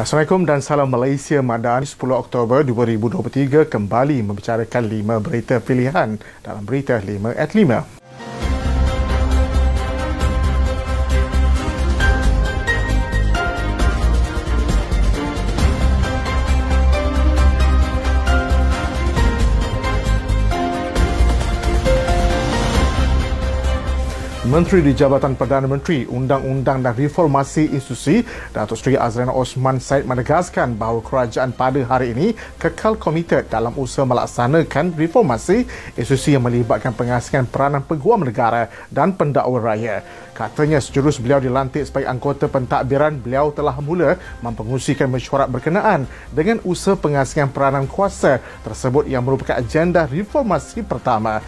Assalamualaikum dan salam Malaysia Madani. 10 Oktober 2023 kembali membicarakan 5 berita pilihan dalam Berita 5 at 5. Menteri di Jabatan Perdana Menteri, Undang-Undang dan Reformasi Institusi, Datuk Seri Azalina Othman Said menegaskan bahawa kerajaan pada hari ini kekal komited dalam usaha melaksanakan reformasi institusi yang melibatkan pengasingan peranan peguam negara dan pendakwa raya. Katanya sejurus beliau dilantik sebagai anggota pentadbiran, beliau telah mula mempengusikan mesyuarat berkenaan dengan usaha pengasingan peranan kuasa tersebut yang merupakan agenda reformasi pertama.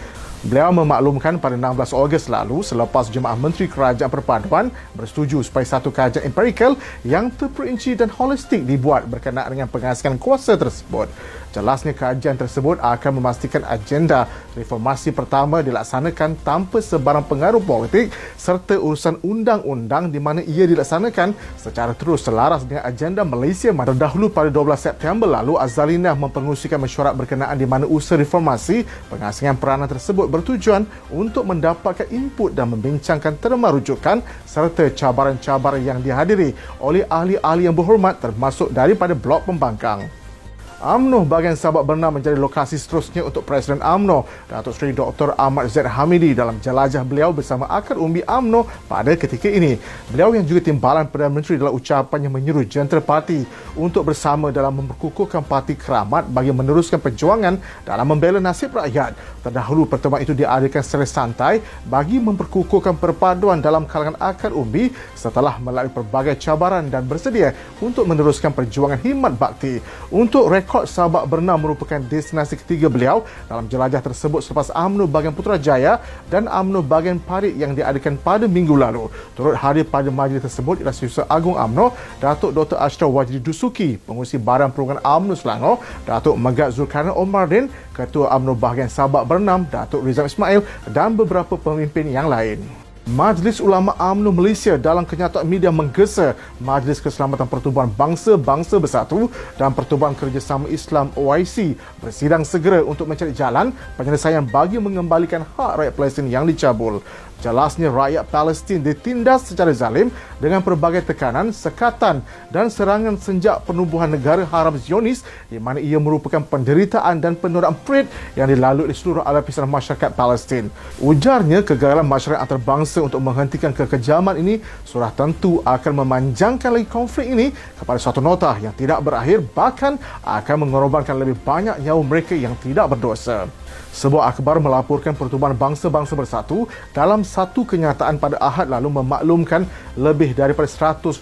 Beliau memaklumkan pada 16 Ogos lalu selepas Jemaah Menteri Kerajaan Perpaduan bersetuju supaya satu kajian empirikal yang terperinci dan holistik dibuat berkenaan dengan pengasingan kuasa tersebut. Jelasnya kajian tersebut akan memastikan agenda reformasi pertama dilaksanakan tanpa sebarang pengaruh politik serta urusan undang-undang di mana ia dilaksanakan secara terus selaras dengan agenda Malaysia Madani. Terdahulu pada 12 September lalu, Azalina mempengusikan mesyuarat berkenaan di mana usaha reformasi pengasingan peranan tersebut bertujuan untuk mendapatkan input dan membincangkan terma rujukan serta cabaran-cabaran yang dihadiri oleh ahli-ahli yang berhormat termasuk daripada blok pembangkang. UMNO bahagian Sabak Bernam menjadi lokasi seterusnya untuk Presiden UMNO Datuk Seri Dr. Ahmad Zahid Hamidi dalam jelajah beliau bersama akar umbi UMNO pada ketika ini. Beliau yang juga timbalan Perdana Menteri dalam ucapannya menyeru jentera parti untuk bersama dalam memperkukuhkan parti keramat bagi meneruskan perjuangan dalam membela nasib rakyat. Terdahulu pertemuan itu diadakan secara santai bagi memperkukuhkan perpaduan dalam kalangan akar umbi setelah melalui pelbagai cabaran dan bersedia untuk meneruskan perjuangan khidmat bakti. Untuk rekod, Sabak Bernam merupakan destinasi ketiga beliau dalam jelajah tersebut selepas UMNO bahagian Putrajaya dan UMNO bahagian Parit yang diadakan pada minggu lalu. Turut hadir pada majlis tersebut ialah Setiausaha Agung UMNO, Datuk Dr. Asyraf Wajdi Dusuki, Pengurusi Badan Perhubungan UMNO Selangor, Datuk Megat Zulkarnin Omar Din, Ketua UMNO bahagian Sabak Bernam, Datuk Rizal Ismail dan beberapa pemimpin yang lain. Majlis Ulama UMNO Malaysia dalam kenyataan media menggesa Majlis Keselamatan Pertubuhan Bangsa-Bangsa Bersatu dan Pertubuhan Kerjasama Islam OIC bersidang segera untuk mencari jalan penyelesaian bagi mengembalikan hak rakyat Palestin yang dicabul. Jelasnya rakyat Palestin ditindas secara zalim dengan pelbagai tekanan, sekatan dan serangan sejak penubuhan negara haram Zionis di mana ia merupakan penderitaan dan penurunan perit yang dilalui di seluruh lapisan masyarakat Palestin. Ujarnya kegagalan masyarakat antarabangsa untuk menghentikan kekejaman ini sudah tentu akan memanjangkan lagi konflik ini kepada suatu nota yang tidak berakhir, bahkan akan mengorbankan lebih banyak nyawa mereka yang tidak berdosa. Sebuah akhbar melaporkan Pertubuhan Bangsa-Bangsa Bersatu dalam satu kenyataan pada Ahad lalu memaklumkan lebih daripada 123,000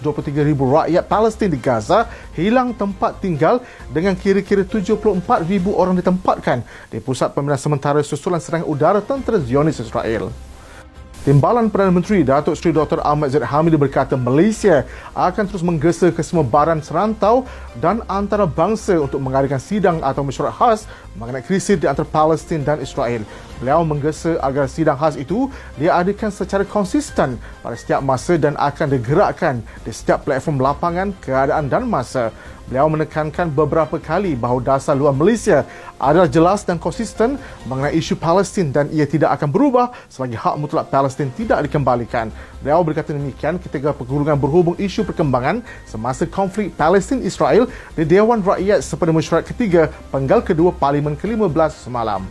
rakyat Palestin di Gaza hilang tempat tinggal dengan kira-kira 74,000 orang ditempatkan di pusat pembinaan sementara susulan serangan udara tentera Zionis Israel. Timbalan Perdana Menteri Datuk Seri Dr. Ahmad Zahid Hamidi berkata Malaysia akan terus menggesa kesemuabaran serantau dan antarabangsa untuk mengadakan sidang atau mesyuarat khas mengenai krisis di antara Palestin dan Israel. Beliau menggesa agar sidang khas itu diadakan secara konsisten pada setiap masa dan akan digerakkan di setiap platform lapangan, keadaan dan masa. Beliau menekankan beberapa kali bahawa dasar luar Malaysia adalah jelas dan konsisten mengenai isu Palestin dan ia tidak akan berubah selagi hak mutlak Palestin tidak dikembalikan. Beliau berkata demikian ketika pergulungan berhubung isu perkembangan semasa konflik Palestin-Israel di Dewan Rakyat sempena mesyuarat ketiga penggal kedua Parlimen ke-15 semalam.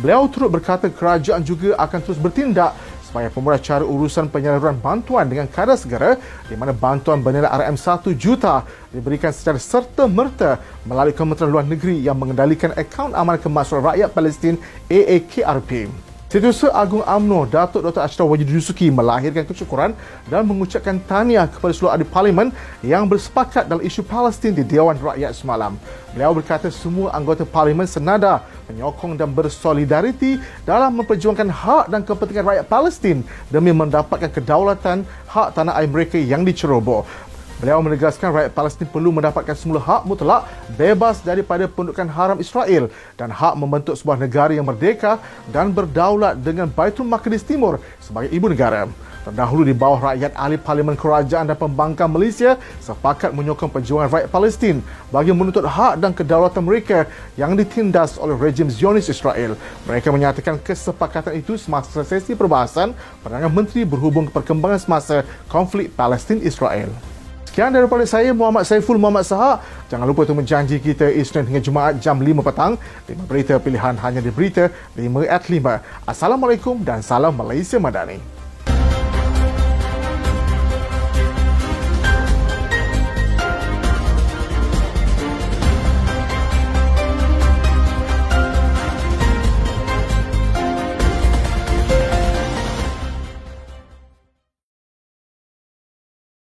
Beliau turut berkata kerajaan juga akan terus bertindak supaya pemurah cara urusan penyaluran bantuan dengan kadar segera di mana bantuan bernilai RM1 juta diberikan secara serta-merta melalui Kementerian Luar Negeri yang mengendalikan akaun amanah kemaslahatan rakyat Palestin AAKRP. Setiausaha Agung UMNO Datuk Dr. Ashraf Wajdi Dusuki melahirkan kesyukuran dan mengucapkan tahniah kepada seluruh ahli parlimen yang bersepakat dalam isu Palestin di Dewan Rakyat semalam. Beliau berkata semua anggota parlimen senada menyokong dan bersolidariti dalam memperjuangkan hak dan kepentingan rakyat Palestin demi mendapatkan kedaulatan hak tanah air mereka yang diceroboh. Beliau menegaskan rakyat Palestin perlu mendapatkan semula hak mutlak bebas daripada pendudukan haram Israel dan hak membentuk sebuah negara yang merdeka dan berdaulat dengan Baitul Maqdis Timur sebagai ibu negara. Terdahulu di bawah rakyat, ahli parlimen kerajaan dan pembangkang Malaysia sepakat menyokong perjuangan rakyat Palestin bagi menuntut hak dan kedaulatan mereka yang ditindas oleh rejim Zionis Israel. Mereka menyatakan kesepakatan itu semasa sesi perbahasan Perdana Menteri berhubung perkembangan semasa konflik Palestin-Israel. Sekian daripada saya, Muhammad Saiful Muhammad Sahak. Jangan lupa untuk menjanji kita Isnin hingga Jumaat jam 5 petang. 5 berita pilihan hanya di Berita 5@5. Assalamualaikum dan salam Malaysia Madani.